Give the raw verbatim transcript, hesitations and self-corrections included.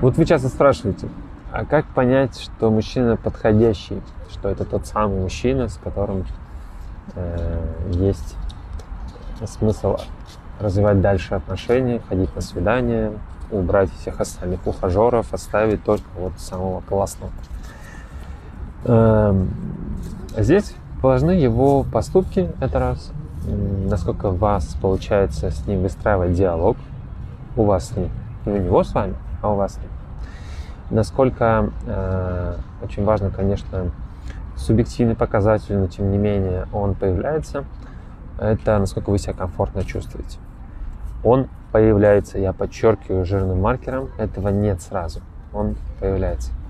Вот вы часто спрашиваете, а как понять, что мужчина подходящий, что это тот самый мужчина, с которым э, есть смысл развивать дальше отношения, ходить на свидания, убрать всех остальных ухажеров, оставить только вот самого классного. Э, здесь важны его поступки, это раз. Насколько у вас получается с ним выстраивать диалог, у вас с ним, не у него с вами, а у вас с ним. Насколько э, очень важно, конечно, субъективный показатель, но тем не менее он появляется, это насколько вы себя комфортно чувствуете. Он появляется, я подчеркиваю жирным маркером, этого нет сразу, он появляется.